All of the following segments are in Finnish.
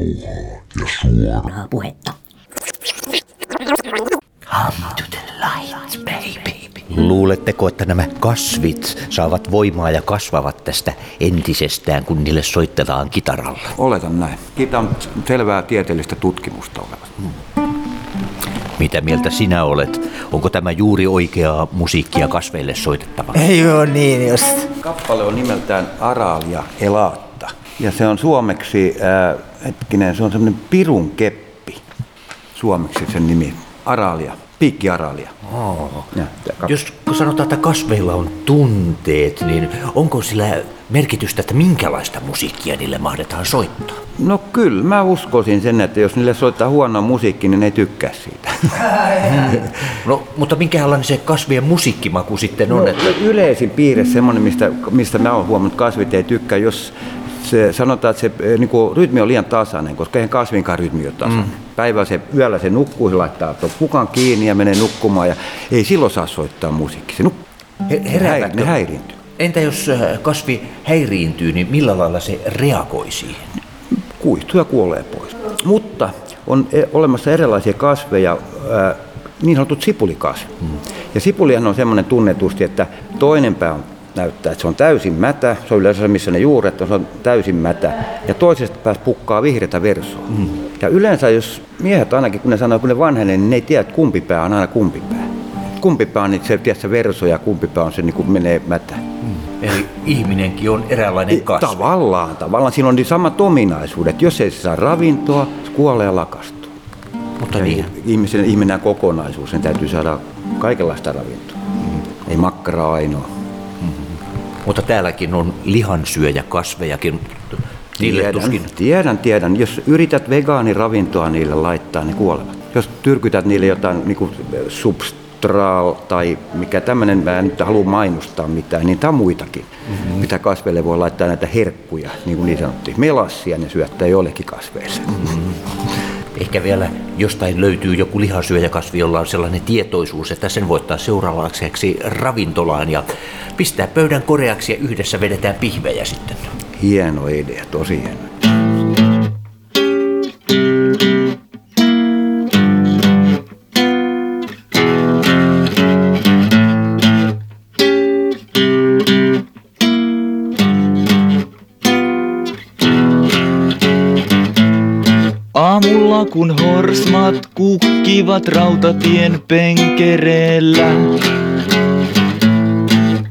rauhaa ja suoraa puhetta. Come to the light, baby. Luuletteko, että nämä kasvit saavat voimaa ja kasvavat tästä entisestään, kun niille soitetaan kitaralla? Oletan näin. Siitä on selvää tieteellistä tutkimusta olemassa. Mitä mieltä sinä olet? Onko tämä juuri oikeaa musiikkia kasveille soitettava? Ei ole niin just. Kappale on nimeltään Aralia Elaatta. Ja se on suomeksi, se on semmoinen pirun keppi. Suomeksi sen nimi. Aralia. Piikkiaralia. Oh. Jos sanotaan, että kasveilla on tunteet, niin onko sillä merkitystä, että minkälaista musiikkia niille mahdetaan soittaa? No kyllä, mä uskoisin sen, että jos niille soittaa huonoa musiikkia, niin ne ei tykkää siitä. No, mutta minkälainen se kasvien musiikkimaku sitten on? No, että yleisin piirre semmoinen, mistä mä oon huomannut, kasvit ei tykkää, jos se, sanotaan, että se niinku, rytmi on liian tasainen, koska eihän kasvinkaan rytmi ole tasainen. Päivällä se, yöllä se nukkuu, se laittaa pukan kiinni ja menee nukkumaan ja ei silloin saa soittaa musiikkia. Se ne häiriintyy. Entä jos kasvi häiriintyy, niin millä lailla se reagoi siihen? Kuihtuu ja kuolee pois. Mutta on olemassa erilaisia kasveja, niin sanotut sipulikasvit. Ja sipulihan on semmoinen tunnetusti, että toinen pää on näyttää, että se on täysin mätä, se on yleensä missä ne juuret on, se on täysin mätä, ja toisesta päästä pukkaa vihreätä versoa. Ja yleensä jos miehet ainakin, kun ne sanoo, kun ne vanhenee, niin ne ei tiedä, että kumpi pää on aina kumpi pää. Kumpi pää on se verso ja kumpi pää on se niin kuin menee mätä. Eli ihminenkin on eräänlainen kasvi. Tavallaan. Siinä on niin samat ominaisuudet. Jos ei se saa ravintoa, se kuolee ja lakastuu. Mutta ja niin. Ihminen on kokonaisuus, sen täytyy saada kaikenlaista ravintoa. Ei makkaraa ainoa. Mutta täälläkin on lihansyöjäkasvejakin. Tiedän. Jos yrität vegaaniravintoa niille laittaa, niin kuolevat. Jos tyrkytät niille jotain niin substraal tai mikä tämmöinen, mä en nyt halua mainostaa mitään, niin tämä muitakin, mitä kasveille voi laittaa näitä herkkuja, niin kuin niin sanottiin. Melassia ne syöttää jollekin kasveille. Ehkä vielä jostain löytyy joku lihansyöjäkasvi, jolla on sellainen tietoisuus, että sen voittaa seuraavaksi ravintolaan ja pistää pöydän koreaksi ja yhdessä vedetään pihvejä sitten. Hieno idea, tosi hieno. Aamulla kun horsmat kukkivat rautatien penkereellä,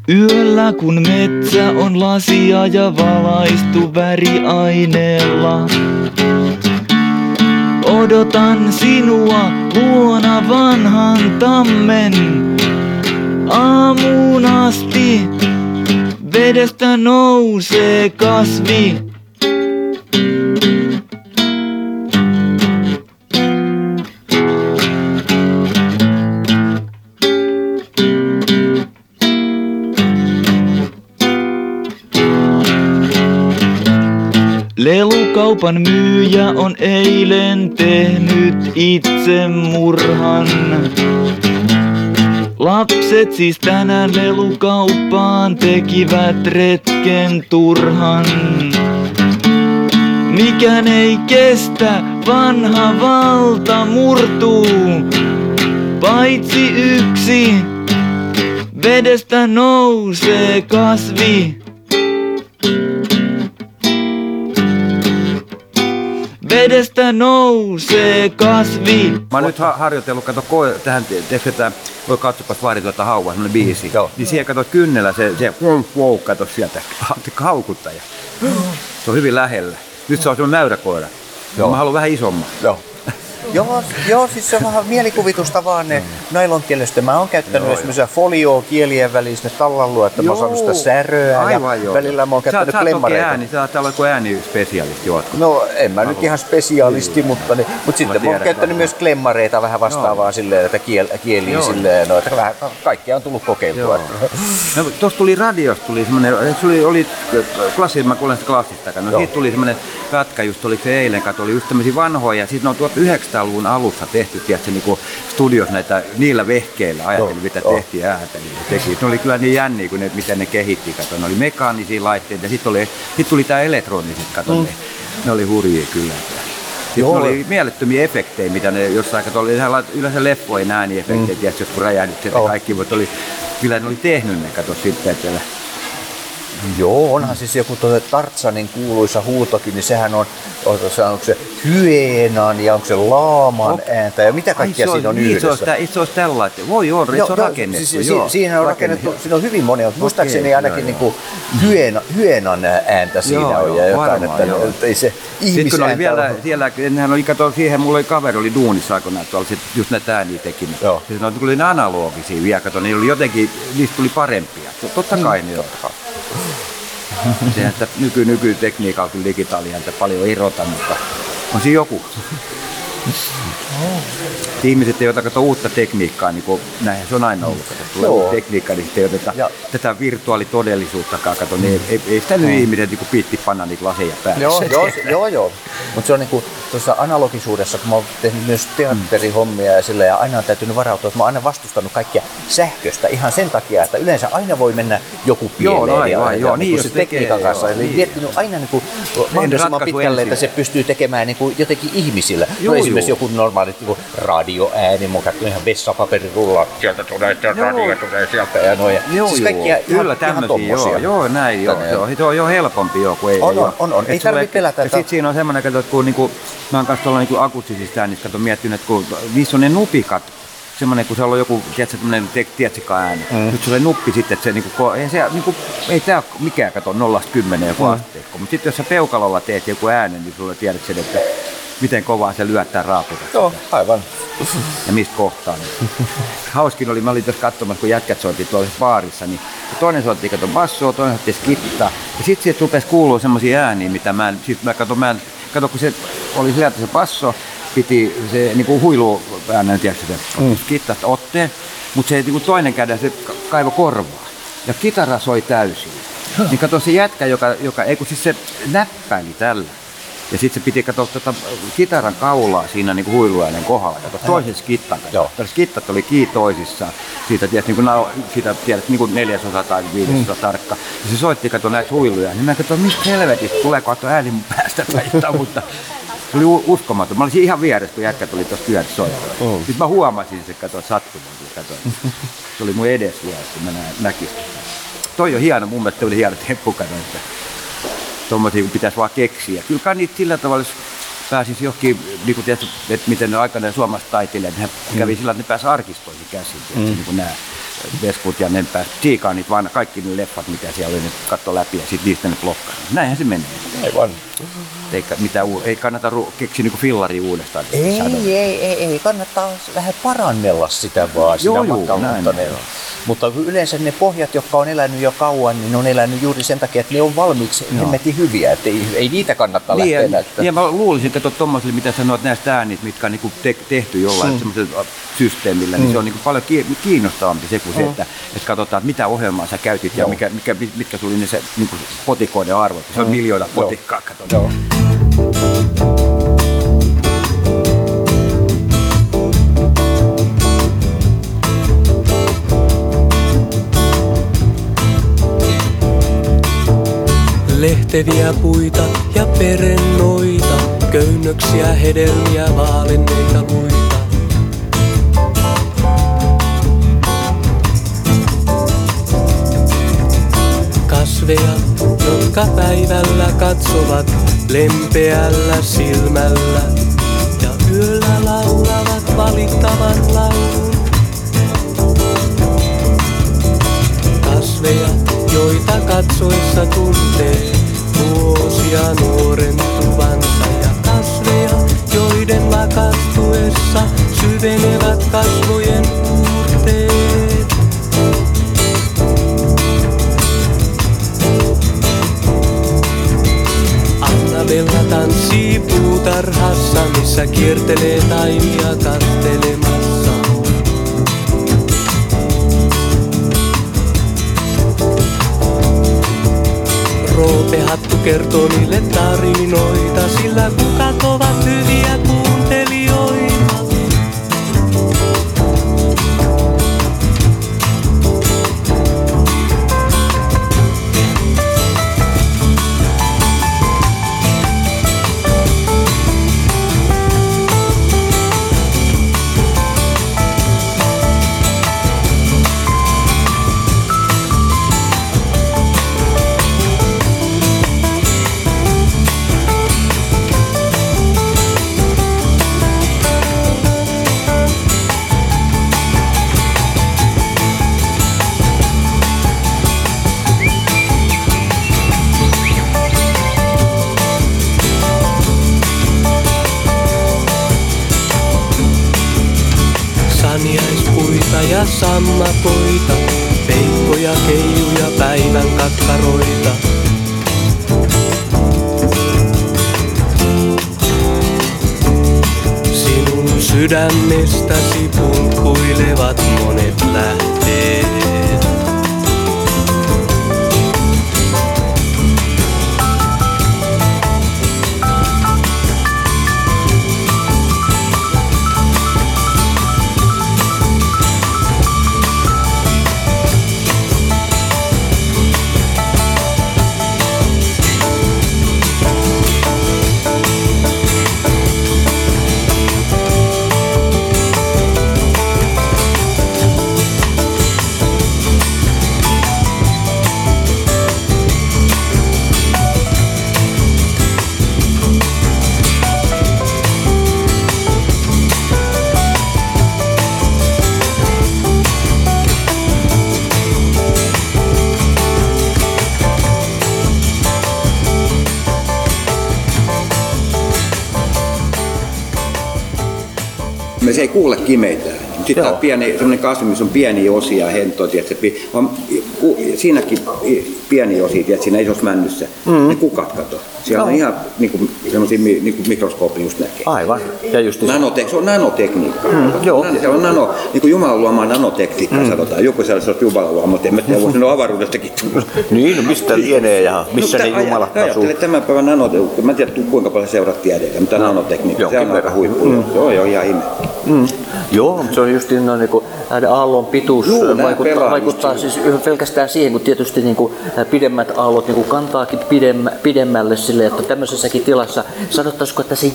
yöllä kun metsä on lasia ja valaistu väriaineella, odotan sinua luona vanhan tammen aamuun asti. Vedestä nousee kasvi. Lelukaupan myyjä on eilen tehnyt itsemurhan. Lapset siis tänään lelukauppaan tekivät retken turhan. Mikään ei kestä, vanha valta murtuu, paitsi yksi, vedestä nousee kasvi. Vedestä nousee kasvi. Mä oon nyt harjoitellut, kato, tähän tehdään, voi katsopas vaari tuota hauvaa, semmonen biisi. Joo. Niin siihen kato kynnellä se wow, kato sieltä, haukuttaja. Se on hyvin lähellä. Nyt se on semmonen mäyräkoira. Joo. Mä haluan vähän isomman. Joo. Joo, siis se on vähän mielikuvitusta vaan ne nailonkielestä. Mä oon käyttänyt semmoisia foliokielien väliin sinne tallallua, että mä oon saanut sitä säröä. Aivan, ja välillä mä oon käyttänyt klemmareita. Sä oot äänispesialisti, ootko? No en mä nyt ihan spesialisti, mutta sitten mä oon käyttänyt myös klemmareita vähän vastaavaa silleen, että kieliä silleen, että vähän kaikkea on tullut kokeiltua. No tossa tuli radiosta, tuli semmonen, se oli klassista, mä kuulen sitä klassistakaan, no siitä tuli semmonen pätkä just, oliko se eilen, kato, oli just tämmösiä vanhoja, ja sit ne on 1900-luvun alussa tehty, tiedätkö, niinku studios näitä niillä vehkeillä ajatellut, mitä tehtiin ääntä, niin teki. Ne oli kyllä niin jänniä, kun ne, mitä ne kehitti, kato. Ne oli mekaanisia laitteita ja sitten tuli tää elektroniset, kato, ne oli hurjia kyllä. Joo. Ne oli mielettömiä efektejä, mitä ne jossain aikaa oli. Yleensä leffojen ääniefektejä, tietysti kun räjähdyt sieltä kaikki, mutta oli, kyllä ne oli tehnyt ne, kato sitten. Että... Joo, onhan siis joku Tartsanin kuuluisa huutokin, niin sehän on, onko se hyenan ja onko se laaman ääntä ja mitä kaikkea siinä on yhdessä. Se olisi tällainen, voi olla, se on rakennettu. Siinä on rakennettu, siinä on hyvin monia, mutta muistaakseni ainakin niinku hyenan ääntä siinä on ja jotain, että ei se ihmisääntä ole. Vielä siellä, ennenhän oli, kato siihen, mulla oli kaveri oli duunissa aikoinaan tuolla, just näitä ääniä tekin. Sitten ne tuli analogisia vielä, kato, ne oli jotenkin, niistä tuli parempia, totta kai ne jotka. Sehän että nykytekniikalla kyllä digitaaliääntä paljon erota, mutta on siinä joku. Ihmiset ei oteta uutta tekniikkaa, niin kuin näinhän se on aina ollut. Tulee uutta tekniikkaa, niin sitten ei oteta tätä virtuaalitodellisuuttakaan. Kato, niin ei sitä nyt ihmiset niin piittipana niitä laseja päälle. Joo. Mutta se on niin kuin tuossa analogisuudessa, kun mä oon tehnyt myös teatterihommia ja sillä, ja aina on täytynyt varautua, että mä oon aina vastustanut kaikkea sähköstä ihan sen takia, että yleensä aina voi mennä joku pieleen. Tekniikan kanssa. Eli miettinyt aina niin kuin mahdollisimman pitkälle, että se pystyy tekemään niin kuin jotenkin ihmisillä. Esimerkiksi joku normaali radioääni, mun käyttöön ihan vessapaperirulla, sieltä tulee, radio tulee sieltä ja noin. Siis kaikkia ihan tommosia. Se on jo helpompi kuin ei. On. Ei tarvitse pelätä. Ja sitten siinä on semmoinen, että kun niinku, mä oon kanssa tuolla niinku akustisista äänistä miettinyt, kun niissä on ne nupikat, semmoinen, kun se on joku, tämmöinen tietsikka-ääni. Nyt se on nuppi sitten, että se, ei tämä ole mikään, kato, 0-10 joku asteikko. Mutta sitten jos sä peukalolla teet joku äänen, niin sulle tiedät sen, että miten kovaa se lyöttää raapita. Joo, aivan. Ja mistä kohtaa. Hauskin oli, mä olin tuossa katsomassa, kun jätkät soitti tuolla baarissa, niin toinen soitti bassoa, toinen soitti skittaa. Ja sitten sieltä rupesi kuulua semmoisia ääniä, mitä mä en, siis mä kato, kun se oli sieltä se basso, piti se niinku huilu äänen, tiedätkö se, skittasta otteen, mutta se niinku toinen kädellä se kaivo korvaa. Ja kitara soi täysin. Niin kato se jätkä, joka ei kun siis se näppäili tällä. Ja sitten se piti katsoa kitaran kaulaa siinä niinku huiluäänen kohdalla, katsoa toisen skittan. Skittat oli kiinni toisissaan, siitä tiedät niinku 4/4 tai 5/5 tarkka. Ja se soitti katsoa näitä huiluja, niin mä katsoin, mistä helvetistä tulee, kun ajattelin ääni mun päästä tai jotain, mutta se oli uskomaton. Mä olisin ihan vieressä, kun jätkä tuli tuossa työtä soittaa. Sitten mä huomasin se, katsoin sattumalta. Se oli mun edes vielä, kun mä näkin. Toi on hieno, mun mielestä oli hieno temppu katsoa. Tuommoisia pitäisi vaan keksiä. Kyllä kai niitä sillä tavalla, jos pääsisi johonkin, niin kuin tietysti, että miten ne aikanaan suomalaiset taiteilijat, ne kävi sillä, että ne pääsivät arkistoihin käsin. Niin kuin nämä veskut ja ne pääsivät siikaan niitä vaan kaikki ne leffat, mitä siellä oli, ne katsoi läpi ja sitten niistä ne blokkaisivat. Näinhän se menee. Aivan. Ei kannata keksiä niin kuin fillaria uudestaan. Ei. Kannattaa vähän parannella sitä vaan. Mutta yleensä ne pohjat, jotka on elänyt jo kauan, niin ne on elänyt juuri sen takia, että ne on valmiiksi hemmetin hyviä, että ei niitä kannata lähteä näyttämään. Ja mä luulisin, että tuommoisille, mitä sanoit näistä äänistä, mitkä on niinku tehty jollain semmoisella systeemillä, niin se on niinku paljon kiinnostavampi se kuin se, että katsotaan, mitä ohjelmaa sä käytit ja mitkä tuli ne se, niinku potikoiden arvot. Se on miljoona potikkaa, katsotaan. Lehteviä puita ja perennoita, köynnöksiä, hedelmiä, vaalenneita luita. Kasveja, jotka päivällä katsovat lempeällä silmällä ja yöllä laulavat valittavan laulun. Kasveja, joita katsoessa tuntee vuosia nuorentuvansa ja kasveja, joiden lakastuessa syvenevät kasvojen puutteet. Annabella tanssii puutarhassa, missä kiertelee taimia kattelemassa. Roopehattu kertoo niille tarinoita, sillä kukat ovat hyviä kuuntelijoita. sammakoita, peikkoja, keijuja, päivän kakkaroita. Sinun sydämestäsi punkkuilevat monet lähteet. Se ei kuule kimeitä. Sitten tämä pieni, semmoinen kasvi, missä on pieniä osia hentoa, siinäkin pieniä osia, siinä isossa männyssä. Ne kukat kato. Siellä on ihan niin kuin mikroskooppi just näkee. Aivan. Ja just se on nanotekniikka. Se on nano, niin kuin Jumalan luomaa nanotekniikkaa sanotaan. Joku sellaista olisi Jumalan luomaa, mutta en mä tiedä, voi sanoa avaruudestakin. Niin, no mistä lienee ja missä ne Jumalat kasuu? Ajattelen tämän päivän nanotekniikkaa. Mä en tiedä kuinka paljon seurat tiedetään, mutta nanotekniikka. Se on aika huippu. Se on jo ihan ihme. Joo, se on just niin kuin näiden aallon pituus vaikuttaa siis pelkästään siihen, kun tietysti niin kuin pidemmät aallot niin kuin kantaakin pidemmälle sille, että tämmöisessäkin tilassa sanottaisiko, että se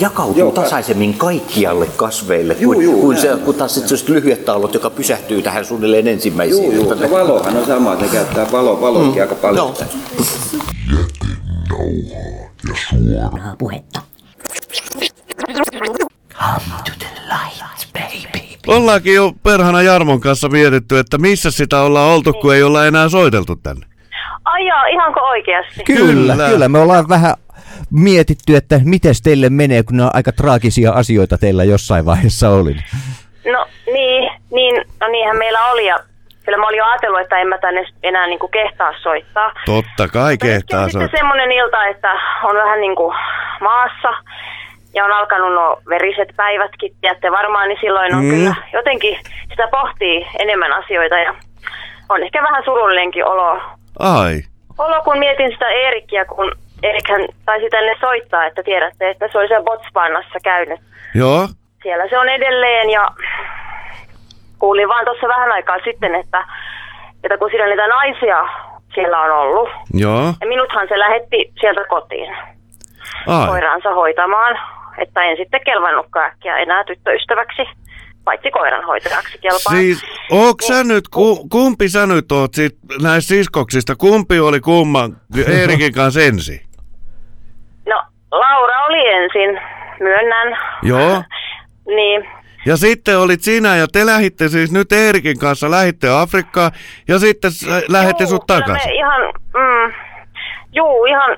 jakautuu tasaisemmin kaikkialle kasveille kuin taas sitten lyhyet aallot, joka pysähtyy tähän suunnilleen ensimmäisiin. Joo, se valohan on sama, että käyttää valoakin aika paljon. No. Jätenauhaa ja suoraa puhetta. Come to the light, baby. Ollaankin jo perhana Jarmon kanssa mietitty, että missä sitä ollaan oltu, kun ei olla enää soiteltu tänne. Ai joo, ihanko oikeasti? Kyllä. Me ollaan vähän mietitty, että miten teille menee, kun nämä on aika traagisia asioita teillä jossain vaiheessa oli. No niin, no niinhän meillä oli ja kyllä mä olin jo ajatellut, että en mä tänne enää niinku kehtaa soittaa. Totta kai kehtaa soittaa. Sitten semmoinen ilta, että on vähän niinku maassa. Ja on alkanut nuo veriset päivätkin, tiedätte varmaan, niin silloin on kyllä jotenkin sitä pohtii enemmän asioita ja on ehkä vähän surullinenkin olo. Ai. Olo, kun mietin sitä Eerikkiä, kun Eerikhän taisi tänne soittaa, että tiedätte, että se oli siellä Botswanassa käynyt. Joo. Siellä se on edelleen ja kuulin vaan tuossa vähän aikaa sitten, että kun siinä niitä naisia siellä on ollut. Joo. Ja minuthan se lähetti sieltä kotiin. Ai. Koiraansa hoitamaan, että en sitten kelvannutkaan äkkiä enää tyttöystäväksi, paitsi koiranhoitajaksi kelpaan. Siis, kumpi sä nyt oot näistä siskoksista, kumpi oli kumman Eerikin kanssa ensin? No, Laura oli ensin, myönnän. Joo. Niin. Ja sitten olit sinä ja te lähditte siis nyt Eerikin kanssa, lähditte Afrikkaan ja sitten lähditte sut takaisin.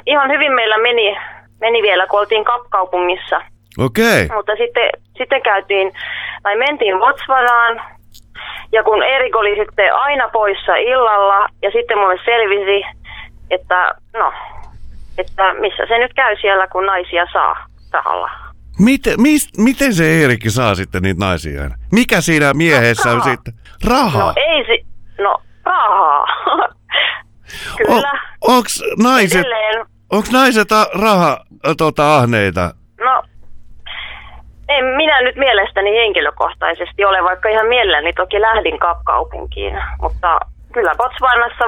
Ihan hyvin meillä meni vielä, kun oltiin Kapkaupungissa. Okei. Mutta sitten mentiin Botswanaan, ja kun Eerik oli sitten aina poissa illalla, ja sitten mulle selvisi, että missä se nyt käy siellä, kun naisia saa tahalla. Miten se Eerikki saa sitten niitä naisia? Mikä siinä miehessä on sitten? Rahaa? No rahaa. Kyllä. Onks naiset... Edelleen. Onko naiset ahneita? No, en minä nyt mielestäni henkilökohtaisesti ole, vaikka ihan mielelläni toki lähdin Kapkaupunkiin. Mutta kyllä Botswanassa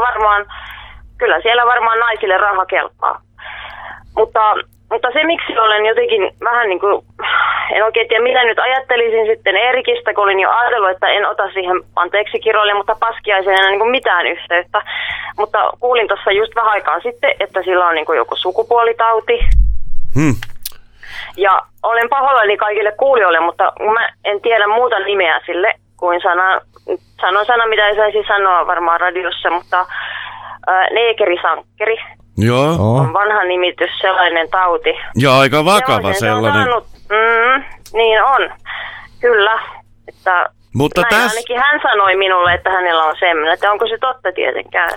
siellä varmaan naisille raha kelpaa. Mutta se miksi olen jotenkin vähän niin kuin, en oikein tiedä mitä nyt ajattelisin sitten Eerikistä, kun olin jo ajatellut, että en ota siihen anteeksi kiroille, mutta paskiaisen enää niin kuin mitään yhteyttä. Mutta kuulin tuossa just vähän aikaa sitten, että sillä on niin kuin joku sukupuolitauti. Ja olen pahoillani kaikille kuulijoille, mutta mä en tiedä muuta nimeä sille kuin sanon sana, mitä ei saisi sanoa varmaan radiossa, mutta neekerisankkeri. Joo. On vanha nimitys, sellainen tauti. Ja aika vakava sellainen. Niin on, kyllä. Että Mutta ainakin hän sanoi minulle, että hänellä on semmoinen, että onko se totta tietenkään.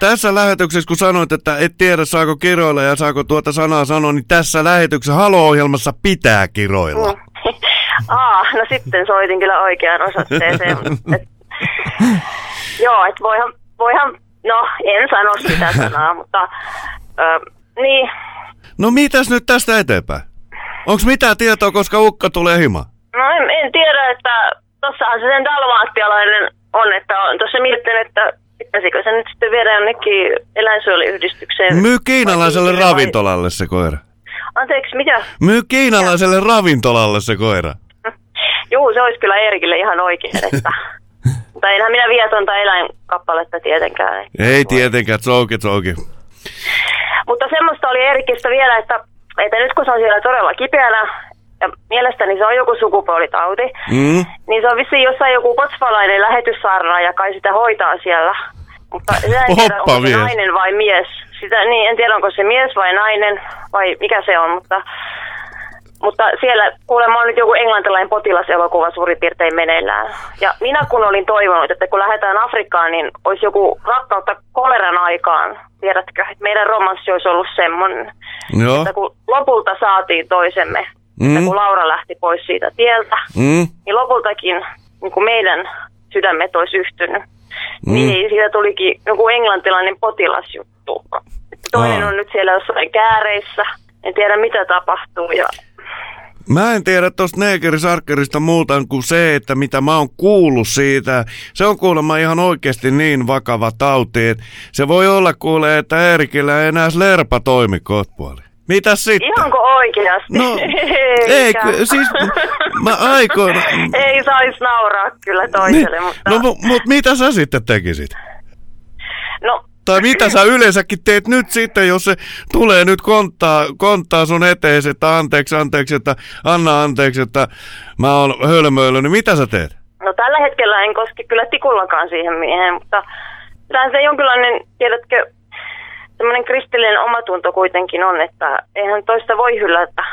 Tässä lähetyksessä, kun sanoit, että et tiedä saako kiroilla ja saako tuota sanaa sanoa, niin tässä lähetyksessä Halo-ohjelmassa pitää kiroilla. No sitten soitin kyllä oikeaan osoitteeseen. Joo, että voihan, no en sano sitä sanaa, mutta niin. No mitäs nyt tästä eteenpäin? Onko mitään tietoa, koska ukka tulee himaan? No en tiedä, että tossahan se sen dalmaattialainen on, että on tuossa miettinyt, että pitäisikö se nyt sitten viedä jonnekin eläinsuojeluyhdistykseen. Myy kiinalaiselle ravintolalle se koira. Anteeksi, mitä? Myy kiinalaiselle ravintolalle se koira. Juu, se olisi kyllä Eerikille ihan oikein, että... tai enhän minä vie tuonta eläinkappaletta tietenkään. Ei tietenkään, tsouki. Mutta semmoista oli Eerikistä vielä, että nyt kun se on siellä todella kipeänä, ja mielestäni se on joku sukupuolitauti, niin se on vissiin jossain joku botswanainen lähetyssaarnaaja, kai sitä hoitaa siellä. Mutta sitä en tiedä, onko se nainen vai mies. En tiedä, onko se mies vai nainen vai mikä se on, mutta siellä kuulemma on nyt joku englantilainen potilaselokuva suurin piirtein meneillään. Ja minä kun olin toivonut, että kun lähdetään Afrikaan, niin olisi joku rakkautta koleran aikaan. Tiedätkö, että meidän romanssi olisi ollut semmoinen, että kun lopulta saatiin toisemme. Että kun Laura lähti pois siitä tieltä, niin lopultakin niin kun meidän sydämet olisi yhtynyt. Niin siitä tulikin joku englantilainen potilasjuttu. Toinen on nyt siellä jossain kääreissä. En tiedä mitä tapahtuu. Mä en tiedä tuosta neekerisarkkerista muuta kuin se, että mitä mä oon kuullut siitä. Se on kuulemma ihan oikeasti niin vakava tauti, että se voi olla kuulee, että Eerikillä ei enää lerpa toimi kohtuoli. Mitäs sitten? Ihanko oikeasti? No, siis mä aikoina... Ei saisi nauraa kyllä toiselle, mutta... No, mutta mitä sä sitten tekisit? No... Tai mitä sä yleensäkin teet nyt sitten, jos se tulee nyt konttaa sun eteesi, että anteeksi, että anna anteeksi, että mä oon hölmöillyt, niin mitä sä teet? No tällä hetkellä en koske kyllä tikullakaan siihen mieheen, mutta... Tämä se jonkinlainen, tiedätkö... Tällainen kristillinen omatunto kuitenkin on, että eihän toista voi hylätä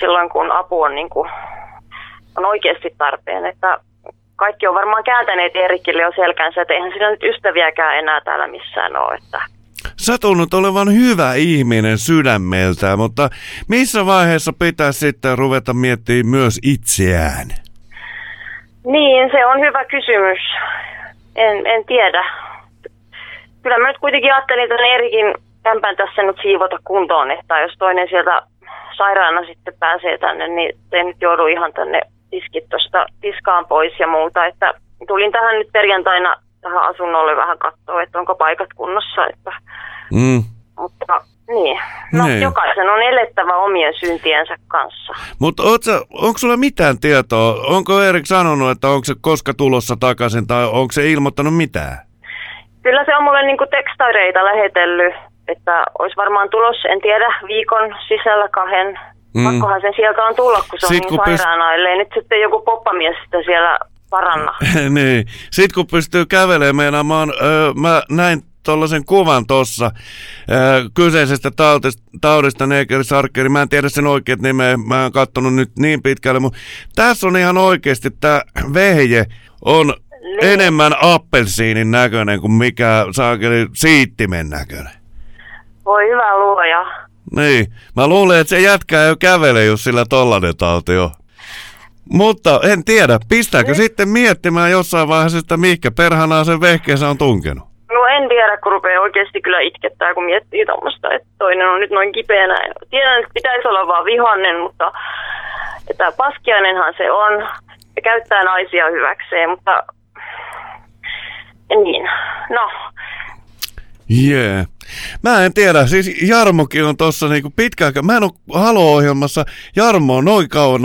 silloin, kun apu on, niin kuin, on oikeasti tarpeen. Että kaikki on varmaan kääntäneet Eerikille jo selkänsä, että eihän siinä nyt ystäviäkään enää täällä missään ole. Että. Sä tunnut olevan hyvä ihminen sydämeltä, mutta missä vaiheessa pitää sitten ruveta miettimään myös itseään? Niin, se on hyvä kysymys. En tiedä. Kyllä mä nyt kuitenkin ajattelin tämän Eerikin kämpän tässä nyt siivota kuntoon, että jos toinen sieltä sairaana sitten pääsee tänne, niin ei nyt joudu ihan tänne tiskit tuosta tiskaan pois ja muuta. Että tulin tähän nyt perjantaina tähän asunnolle vähän katsoa, että onko paikat kunnossa. Että... Mutta niin, jokaisen on elettävä omien syntiensä kanssa. Mutta onko sulla mitään tietoa? Onko Eerik sanonut, että onko se koska tulossa takaisin tai onko se ilmoittanut mitään? Kyllä se on mulle niinku tekstaireita lähetellyt, että olisi varmaan tulossa, en tiedä, viikon sisällä 2. Pakkohan sen sieltä on tulla, kun se on niin sairaana, ellei nyt sitten joku poppamies sitä siellä paranna. Niin. Sitten kun pystyy kävelemään, mä näin tuollaisen kuvan tuossa kyseisestä taudista neekerisarkkeri. Mä en tiedä sen oikeat nimeä, mä en kattonut nyt niin pitkälle, mutta tässä on ihan oikeasti tämä vehje on... Enemmän appelsiinin näköinen kuin mikä saakeli siittimen näköinen. Voi hyvä luoja. Niin. Mä luulen, että se jätkää jo kävele, jos sillä tollanen tauti on. Mutta en tiedä, pistääkö sitten miettimään jossain vaiheessa, että mihinkä perhanaan sen vehkeensä on tunkenut? No en tiedä, kun rupeaa oikeasti kyllä itkettää, kun miettii tommoista, että toinen on nyt noin kipeänä. Tiedän, että pitäisi olla vaan vihainen, mutta että paskiainenhan se on. Ja käyttää naisia hyväkseen, mutta... Niin, no. Mä en tiedä, siis Jarmokin on tossa niinku pitkä aikaa. Mä en oo Halo-ohjelmassa, Jarmo on noin kauan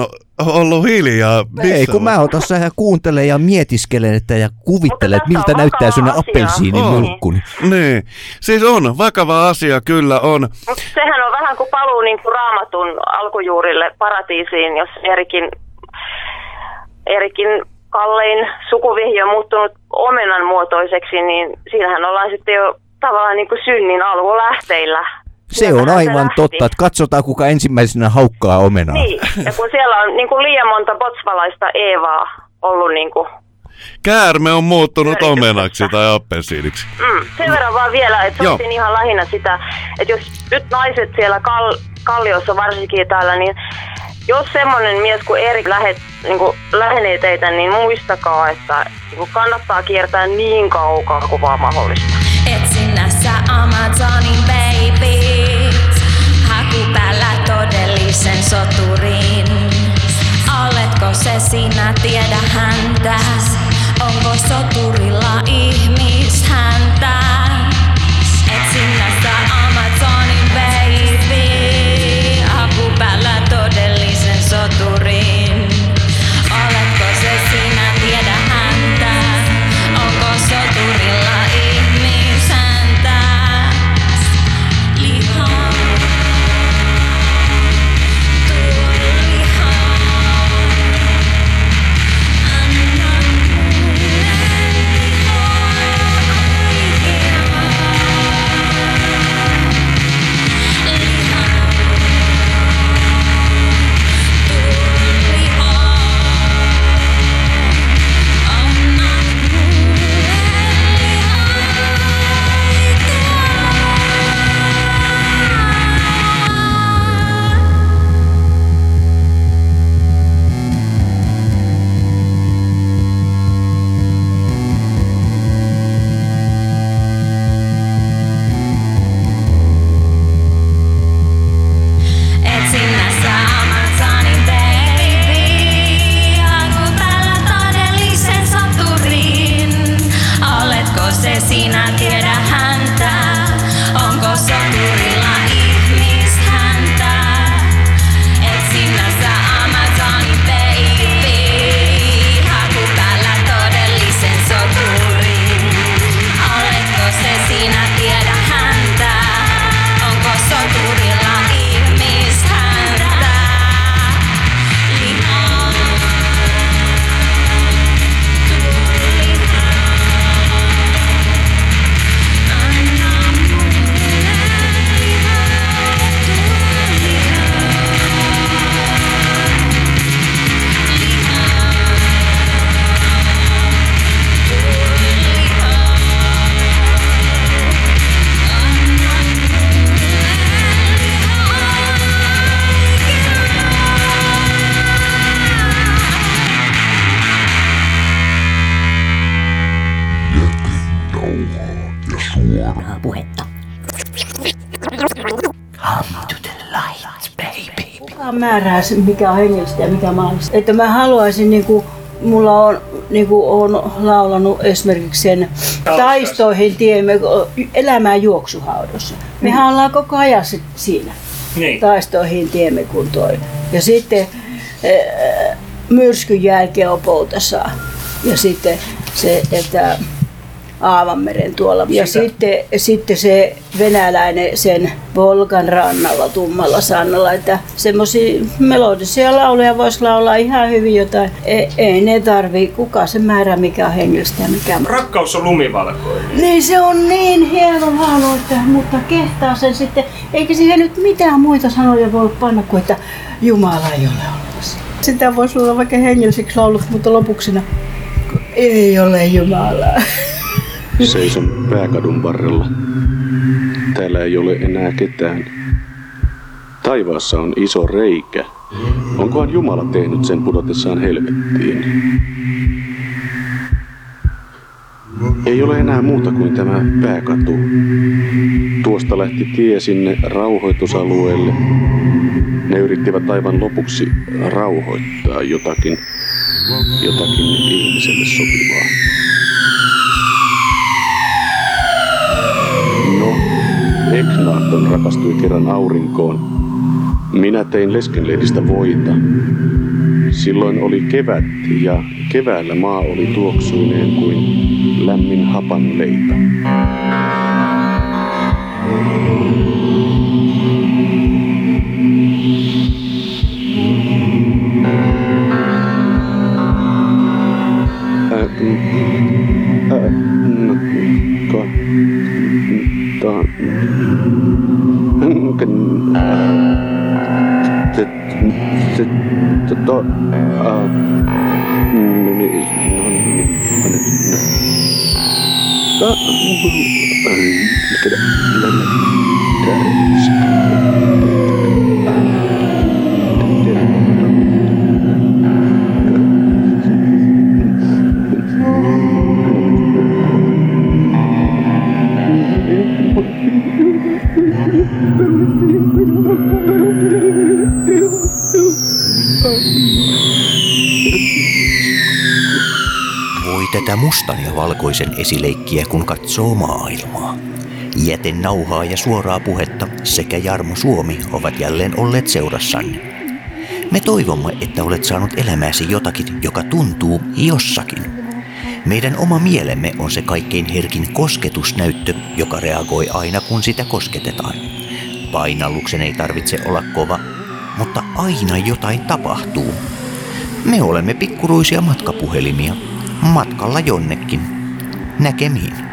ollut hiljaa. Ei, kun mä oon tossa ja kuuntelen ja mietiskelen ja kuvittelen, että miltä näyttää sinne appelsiinin mulkkuni. Niin, siis on, vakava asia kyllä on. Mutta sehän on vähän kuin paluu niinku Raamatun alkujuurille paratiisiin, jos Eerikin kallein sukuvihje on muuttunut omenan muotoiseksi, niin siinähän ollaan sitten jo tavallaan niin kuin synnin alkulähteillä. Se on aivan totta, että katsotaan kuka ensimmäisenä haukkaa omenaa. Niin, ja kun siellä on niin kuin liian monta botswanaista Eevaa ollut niinku... Käärme on muuttunut omenaksi tai appelsiiniksi. Sen verran vaan vielä, että soitin ihan lähinnä sitä, että jos nyt naiset siellä kalliossa varsinkin täällä, niin jos semmoinen mies kuin Eerik lähenee teitä, niin muistakaa, että kannattaa kiertää niin kaukaa kuin vaan mahdollista. Et sinä sä Amazonin babies, haku päällä todellisen soturin. Oletko se sinä, tiedä häntä? Onko soturilla ihmishäntä? Et sinä saa Amazonin baby, haku päällä todellisen soturin. Oletko se sinä, tiedä häntä? Onko soturilla ihmishäntä? Määrää sen, mikä on hengellistä ja mikä mahdollista. Että mä haluaisin, niinku, mulla on, niinku, on laulanut esimerkiksi sen taistoihin tiemme elämään juoksuhaudossa. Mehän ollaan koko ajan siinä taistoihin tiemme kuntoon. Ja sitten myrskyn jälkeen on Poutasaa. Ja sitten se, että Aavanmeren tuolla. Ja sitten se venäläinen sen Volkan rannalla, tummalla sannalla, että semmoisia melodisia lauluja voisi laulaa ihan hyvin jotain. Ei ne tarvii kukaan se määrää, mikä on hengellistä ja mikä on. Rakkaus on lumivalkoinen. Niin se on niin hieno laulu, että, mutta kehtaa sen sitten. Eikä siihen nyt mitään muita sanoja voi panna kuin, että Jumala ei ole olemassa. Sitä voisi olla vaikka hengellisiksi laulut, mutta lopuksena ei ole Jumalaa. Seison pääkadun varrella. Täällä ei ole enää ketään. Taivaassa on iso reikä. Onkohan Jumala tehnyt sen pudotessaan helvettiin? Ei ole enää muuta kuin tämä pääkatu. Tuosta lähti tie sinne rauhoitusalueelle. Ne yrittivät aivan lopuksi rauhoittaa jotakin ihmiselle sopivaa. Eknaton rakastui kerran aurinkoon. Minä tein leskenlehdistä voita. Silloin oli kevät ja keväällä maa oli tuoksuineen kuin lämmin hapanleita. Voi tätä mustan ja valkoisen esileikkiä, kun katsoo maailmaa. Jätenauhaa ja suoraa puhetta sekä Jarmo Suomi ovat jälleen olleet seurassanne. Me toivomme, että olet saanut elämääsi jotakin, joka tuntuu jossakin. Meidän oma mielemme on se kaikkein herkin kosketusnäyttö, joka reagoi aina, kun sitä kosketetaan. Painalluksen ei tarvitse olla kova, mutta aina jotain tapahtuu. Me olemme pikkuruisia matkapuhelimia, matkalla jonnekin. Näkemiin.